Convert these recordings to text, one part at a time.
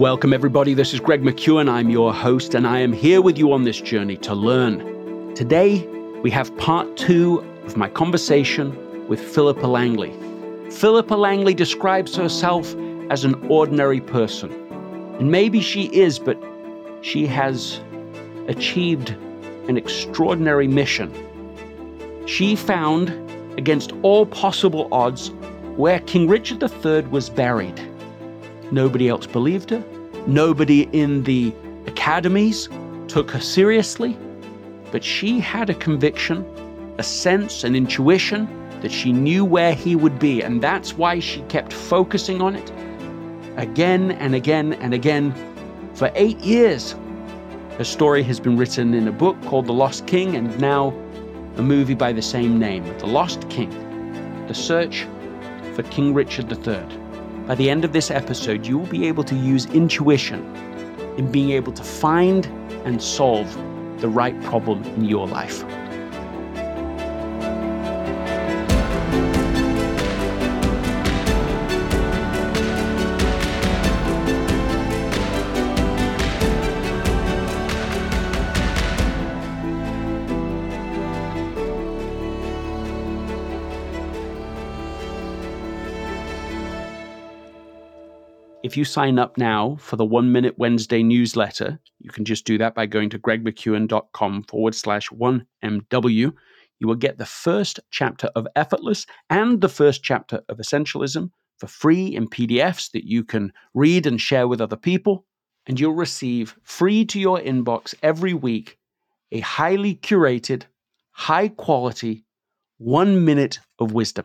Welcome everybody, this is Greg McKeown, I'm your host, and I am here with you on this journey to learn. Today, we have part 2 of my conversation with Philippa Langley. Philippa Langley describes herself as an ordinary person. And maybe she is, but she has achieved an extraordinary mission. She found, against all possible odds, where King Richard III was buried. Nobody else believed her. Nobody in the academies took her seriously. But she had a conviction, a sense, an intuition that she knew where he would be. And that's why she kept focusing on it again and again and again. For 8 years, her story has been written in a book called The Lost King, and now a movie by the same name, The Lost King, The Search for King Richard III. By the end of this episode, you will be able to use intuition in being able to find and solve the right problem in your life. If you sign up now for the 1 Minute Wednesday newsletter, you can just do that by going to GregMcKeown.com/1MW. You will get the first chapter of Effortless and the first chapter of Essentialism for free in PDFs that you can read and share with other people. And you'll receive free to your inbox every week a highly curated, high quality 1 minute of wisdom.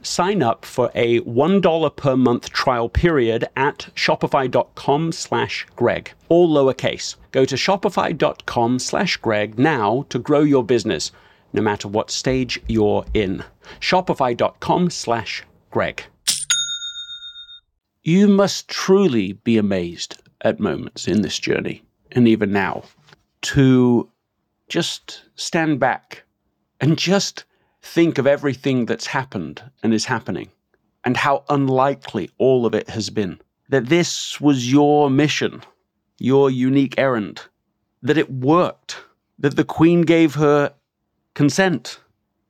Sign up for a $1 per month trial period at shopify.com/Greg, all lowercase. Go to shopify.com/Greg now to grow your business, no matter what stage you're in. Shopify.com/Greg. You must truly be amazed at moments in this journey, and even now, to just stand back and just think of everything that's happened and is happening, and how unlikely all of it has been. That this was your mission, your unique errand, that it worked, that the Queen gave her consent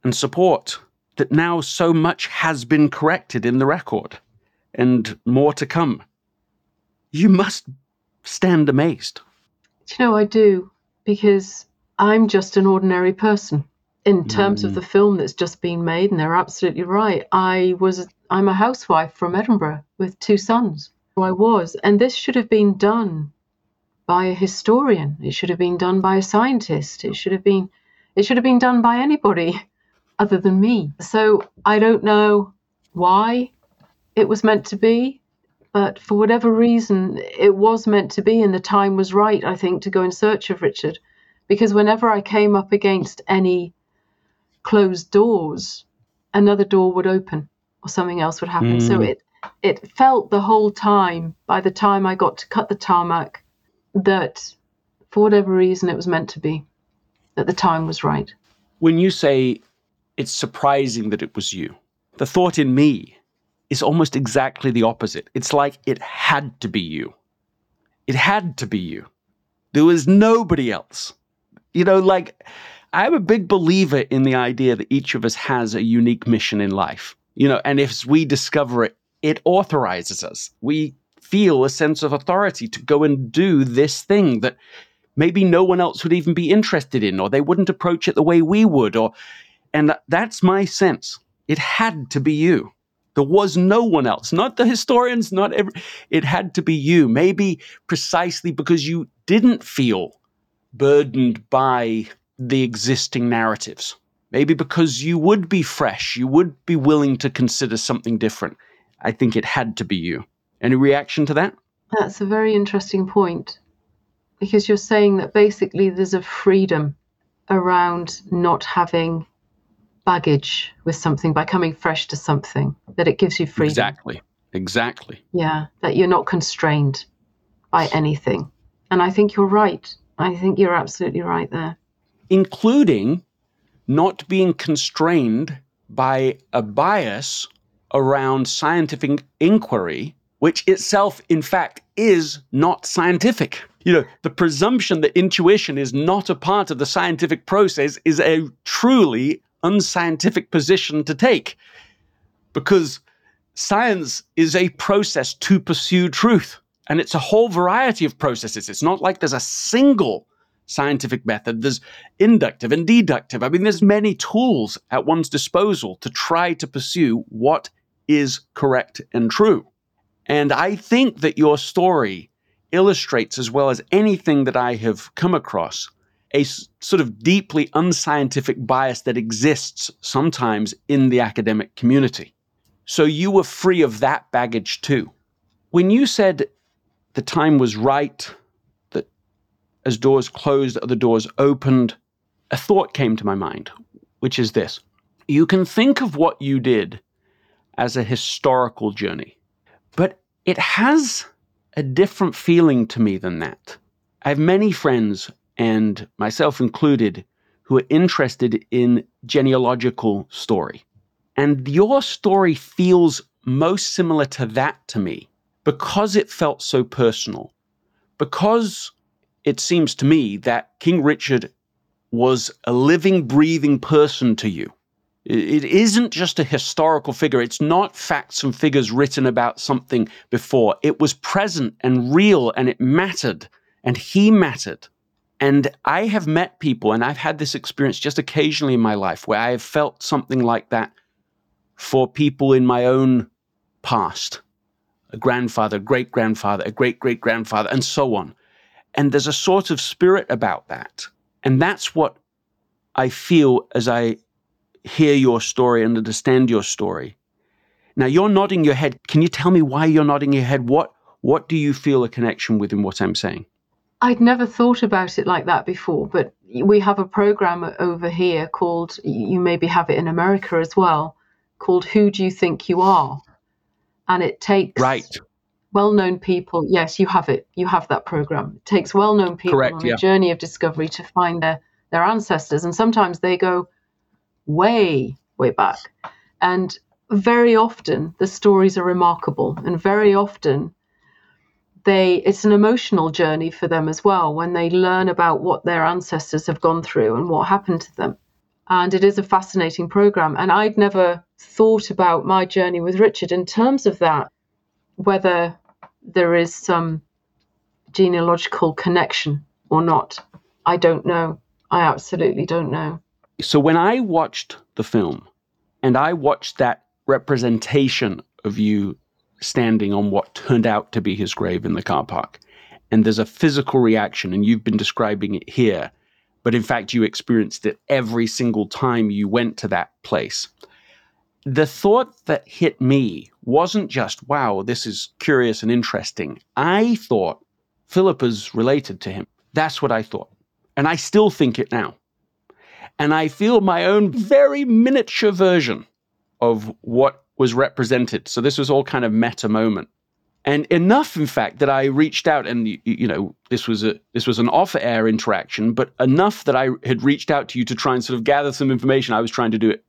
and support, that now so much has been corrected in the record, and more to come. You must stand amazed. You know, I do, because I'm just an ordinary person. In terms of the film that's just been made, and they're absolutely right, I'm a housewife from Edinburgh with 2 sons. And this should have been done by a historian. It should have been done by a scientist. It should have been done by anybody other than me. So I don't know why it was meant to be, but for whatever reason, it was meant to be, and the time was right, I think, to go in search of Richard. Because whenever I came up against any closed doors, another door would open or something else would happen. So it it felt the whole time, by the time I got to cut the tarmac, that for whatever reason it was meant to be, that the time was right. When you say it's surprising that it was you, the thought in me is almost exactly the opposite. It's like it had to be you. It had to be you. There was nobody else. You know, like, I'm a big believer in the idea that each of us has a unique mission in life. You know, and if we discover it, it authorizes us. We feel a sense of authority to go and do this thing that maybe no one else would even be interested in, or they wouldn't approach it the way we would. And that's my sense. It had to be you. There was no one else, not the historians, it had to be you. Maybe precisely because you didn't feel burdened by the existing narratives. Maybe because you would be fresh, you would be willing to consider something different. I think it had to be you. Any reaction to that? That's a very interesting point, because you're saying that basically there's a freedom around not having baggage with something by coming fresh to something, that it gives you freedom. Exactly. Yeah, that you're not constrained by anything. And I think you're right. I think you're absolutely right there. Including not being constrained by a bias around scientific inquiry, which itself, in fact, is not scientific. You know, the presumption that intuition is not a part of the scientific process is a truly unscientific position to take, because science is a process to pursue truth. And it's a whole variety of processes. It's not like there's a single scientific method. There's inductive and deductive. I mean, there's many tools at one's disposal to try to pursue what is correct and true. And I think that your story illustrates, as well as anything that I have come across, a sort of deeply unscientific bias that exists sometimes in the academic community. So you were free of that baggage too. When you said the time was right, that as doors closed, other doors opened, a thought came to my mind, which is this. You can think of what you did as a historical journey, but it has a different feeling to me than that. I have many friends, and myself included, who are interested in genealogical story. And your story feels most similar to that to me, because it felt so personal, because it seems to me that King Richard was a living, breathing person to you. It isn't just a historical figure. It's not facts and figures written about something before. It was present and real, and it mattered, and he mattered. And I have met people, and I've had this experience just occasionally in my life, where I have felt something like that for people in my own past. A grandfather, a great-grandfather, a great-great-grandfather, and so on. And there's a sort of spirit about that. And that's what I feel as I hear your story and understand your story. Now, you're nodding your head. Can you tell me why you're nodding your head? What do you feel a connection with in what I'm saying? I'd never thought about it like that before, but we have a program over here called, you maybe have it in America as well, called Who Do You Think You Are? And it takes well-known people. Yes, you have it. You have that program. It takes well-known people on a journey of discovery to find their ancestors. And sometimes they go way, way back. And very often the stories are remarkable. And very often it's an emotional journey for them as well, when they learn about what their ancestors have gone through and what happened to them. And it is a fascinating program. And I'd never thought about my journey with Richard in terms of that, whether there is some genealogical connection or not. I don't know. I absolutely don't know. So when I watched the film, and I watched that representation of you standing on what turned out to be his grave in the car park, and there's a physical reaction, and you've been describing it here, but in fact you experienced it every single time you went to that place. The thought that hit me wasn't just, wow, this is curious and interesting. I thought Philippa's related to him. That's what I thought. And I still think it now. And I feel my own very miniature version of what was represented. So this was all kind of meta moment. And enough, in fact, that I reached out, and this was an off-air interaction, but enough that I had reached out to you to try and sort of gather some information. I was trying to do it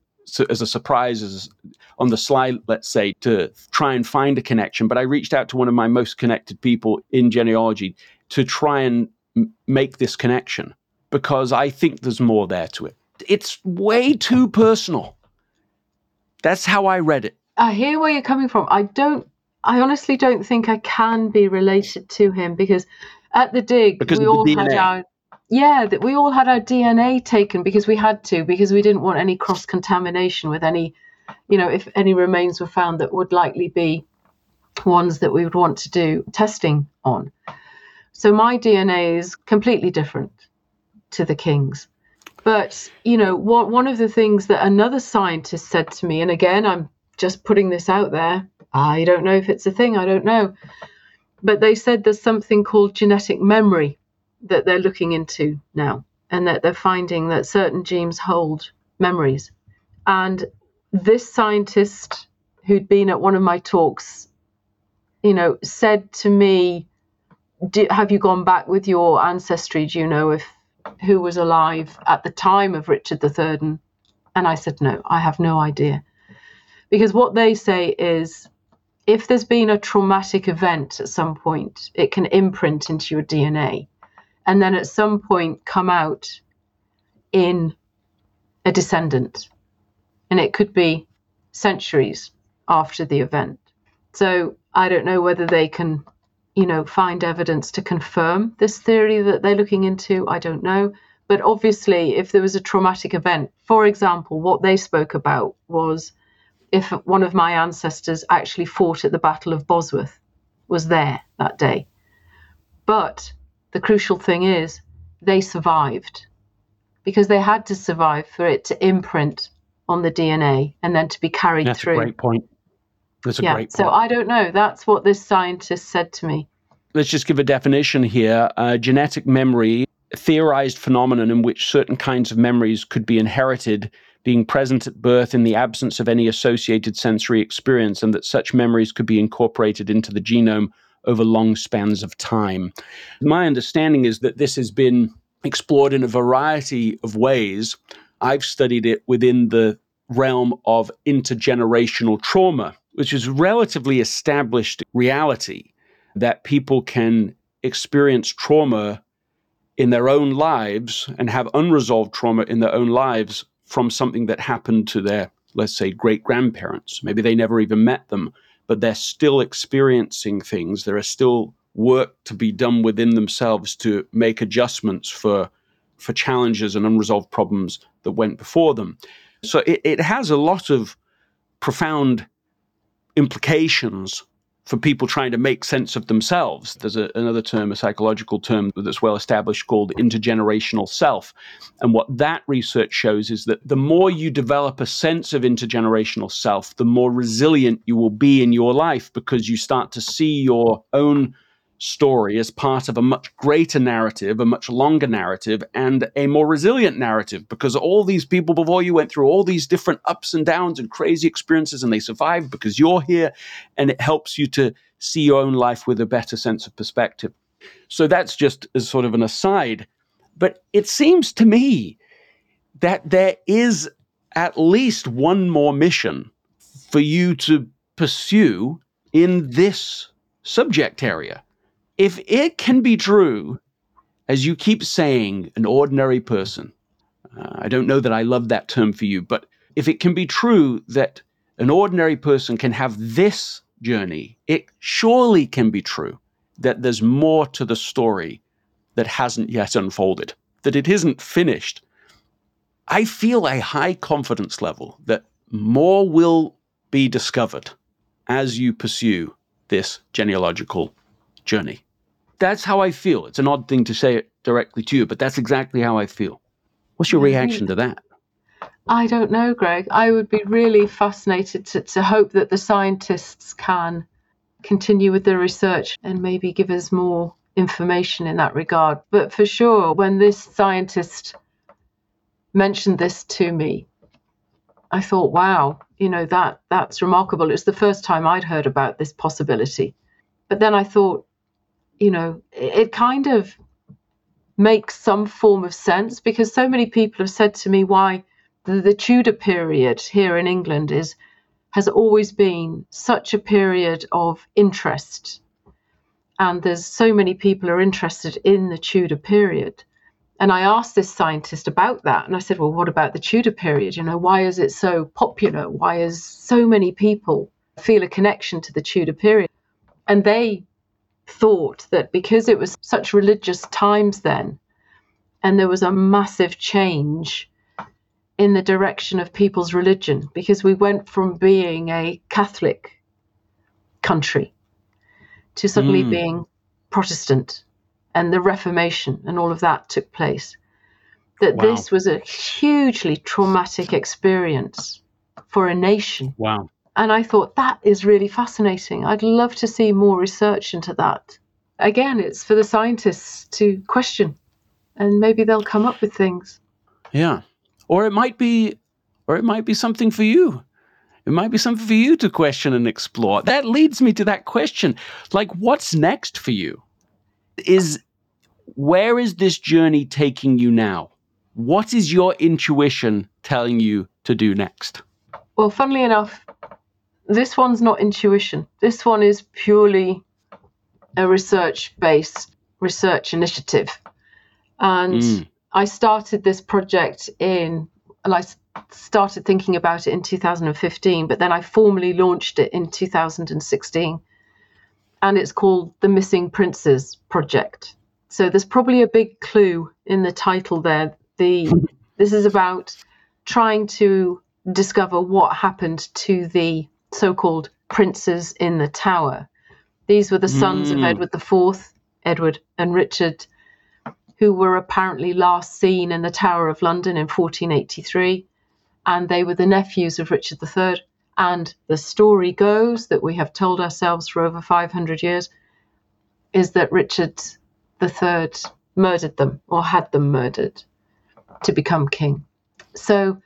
as a surprise, on the sly, let's say, to try and find a connection. But I reached out to one of my most connected people in genealogy to try and make this connection, because I think there's more there to it. It's way too personal. That's how I read it. I hear where you're coming from. I honestly don't think I can be related to him, because at the dig, we all had our DNA taken because we had to, because we didn't want any cross-contamination with any, if any remains were found that would likely be ones that we would want to do testing on. So my DNA is completely different to the king's. But, one of the things that another scientist said to me, and again, I'm just putting this out there, I don't know if it's a thing, I don't know. But they said there's something called genetic memory that they're looking into now, and that they're finding that certain genes hold memories. And this scientist who'd been at one of my talks, said to me, have you gone back with your ancestry? Do you know who was alive at the time of Richard III? And I said, no, I have no idea. Because what they say is, if there's been a traumatic event at some point, it can imprint into your DNA, and then at some point come out in a descendant. And it could be centuries after the event. So I don't know whether they can, find evidence to confirm this theory that they're looking into. I don't know. But obviously, if there was a traumatic event, for example, what they spoke about was if one of my ancestors actually fought at the Battle of Bosworth, was there that day. But the crucial thing is they survived, because they had to survive for it to imprint on the DNA and then to be carried through. That's a great point. That's a great point. So I don't know. That's what this scientist said to me. Let's just give a definition here. Genetic memory, a theorized phenomenon in which certain kinds of memories could be inherited, being present at birth in the absence of any associated sensory experience, and that such memories could be incorporated into the genome over long spans of time. My understanding is that this has been explored in a variety of ways. I've studied it within the realm of intergenerational trauma, which is relatively established reality that people can experience trauma in their own lives and have unresolved trauma in their own lives from something that happened to their, let's say, great-grandparents. Maybe they never even met them, but they're still experiencing things. There is still work to be done within themselves to make adjustments for challenges and unresolved problems that went before them. So it has a lot of profound implications for people trying to make sense of themselves. There's another term, a psychological term that's well established, called intergenerational self. And what that research shows is that the more you develop a sense of intergenerational self, the more resilient you will be in your life, because you start to see your own story as part of a much greater narrative, a much longer narrative, and a more resilient narrative, because all these people before you went through all these different ups and downs and crazy experiences, and they survived because you're here, and it helps you to see your own life with a better sense of perspective. So that's just as sort of an aside, but it seems to me that there is at least one more mission for you to pursue in this subject area. If it can be true, as you keep saying, an ordinary person, I don't know that I love that term for you, but if it can be true that an ordinary person can have this journey, it surely can be true that there's more to the story that hasn't yet unfolded, that it isn't finished. I feel a high confidence level that more will be discovered as you pursue this genealogical journey. That's how I feel. It's an odd thing to say it directly to you, but that's exactly how I feel. What's your reaction to that? I don't know, Greg. I would be really fascinated to hope that the scientists can continue with the research and maybe give us more information in that regard. But for sure, when this scientist mentioned this to me, I thought, wow, you know, that's remarkable. It's the first time I'd heard about this possibility. But then I thought, you know, it kind of makes some form of sense, because so many people have said to me why the Tudor period here in England has always been such a period of interest. And there's so many people are interested in the Tudor period. And I asked this scientist about that. And I said, well, what about the Tudor period? You know, why is it so popular? Why is so many people feel a connection to the Tudor period? And they thought that because it was such religious times then, and there was a massive change in the direction of people's religion, because we went from being a Catholic country to suddenly being Protestant, and the Reformation and all of that took place, that this was a hugely traumatic experience for a nation. Wow. And I thought, that is really fascinating. I'd love to see more research into that. Again, it's for the scientists to question, and maybe they'll come up with things. Yeah. Or it might be something for you. It might be something for you to question and explore. That leads me to that question. Like, what's next for you? Where is this journey taking you now? What is your intuition telling you to do next? Well, funnily enough, this one's not intuition. This one is purely a research-based research initiative. And I started this project I started thinking about it in 2015, but then I formally launched it in 2016. And it's called The Missing Princes Project. So there's probably a big clue in the title there. This is about trying to discover what happened to the so-called princes in the tower. These were the sons of Edward IV, Edward and Richard, who were apparently last seen in the Tower of London in 1483. And they were the nephews of Richard III. And the story goes that we have told ourselves for over 500 years is that Richard III murdered them, or had them murdered, to become king. So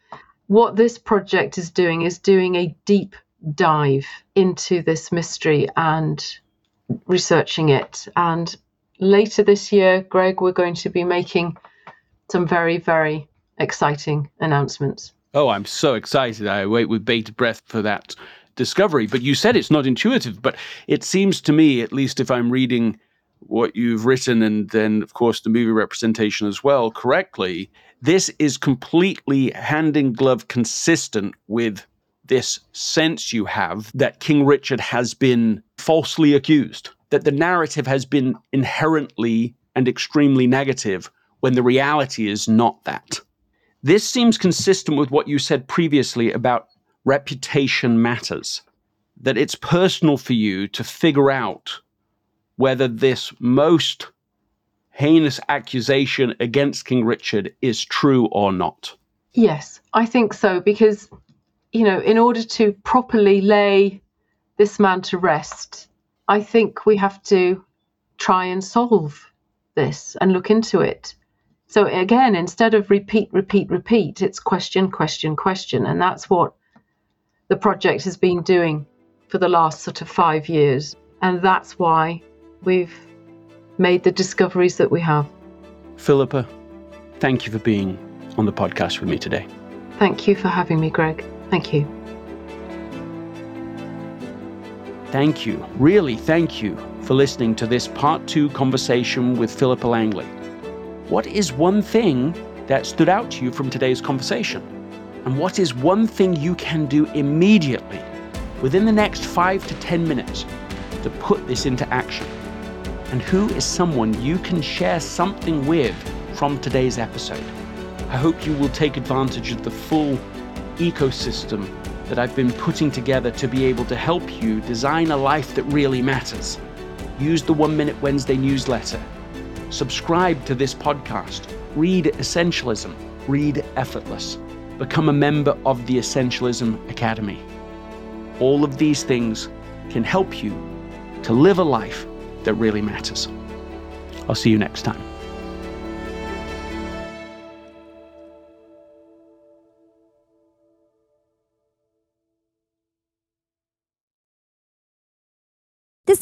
what this project is doing a deep dive into this mystery and researching it. And later this year, Greg, we're going to be making some very, very exciting announcements. Oh, I'm so excited. I wait with bated breath for that discovery. But you said it's not intuitive, but it seems to me, at least if I'm reading what you've written and then, of course, the movie representation as well correctly, this is completely hand-in-glove consistent with this sense you have that King Richard has been falsely accused, that the narrative has been inherently and extremely negative when the reality is not that. This seems consistent with what you said previously about reputation matters, that it's personal for you to figure out whether this most heinous accusation against King Richard is true or not. Yes, I think so, because, you know, in order to properly lay this man to rest, I think we have to try and solve this and look into it. So again, instead of repeat, it's question. And that's what the project has been doing for the last sort of 5 years. And that's why we've made the discoveries that we have. Philippa, thank you for being on the podcast with me today. Thank you for having me, Greg. Thank you. Thank you, really thank you for listening to this part 2 conversation with Philippa Langley. What is one thing that stood out to you from today's conversation? And what is one thing you can do immediately, within the next 5 to 10 minutes, to put this into action? And who is someone you can share something with from today's episode? I hope you will take advantage of the full ecosystem that I've been putting together to be able to help you design a life that really matters. Use the 1 Minute Wednesday newsletter. Subscribe to this podcast. Read Essentialism. Read Effortless. Become a member of the Essentialism Academy. All of these things can help you to live a life that really matters. I'll see you next time. This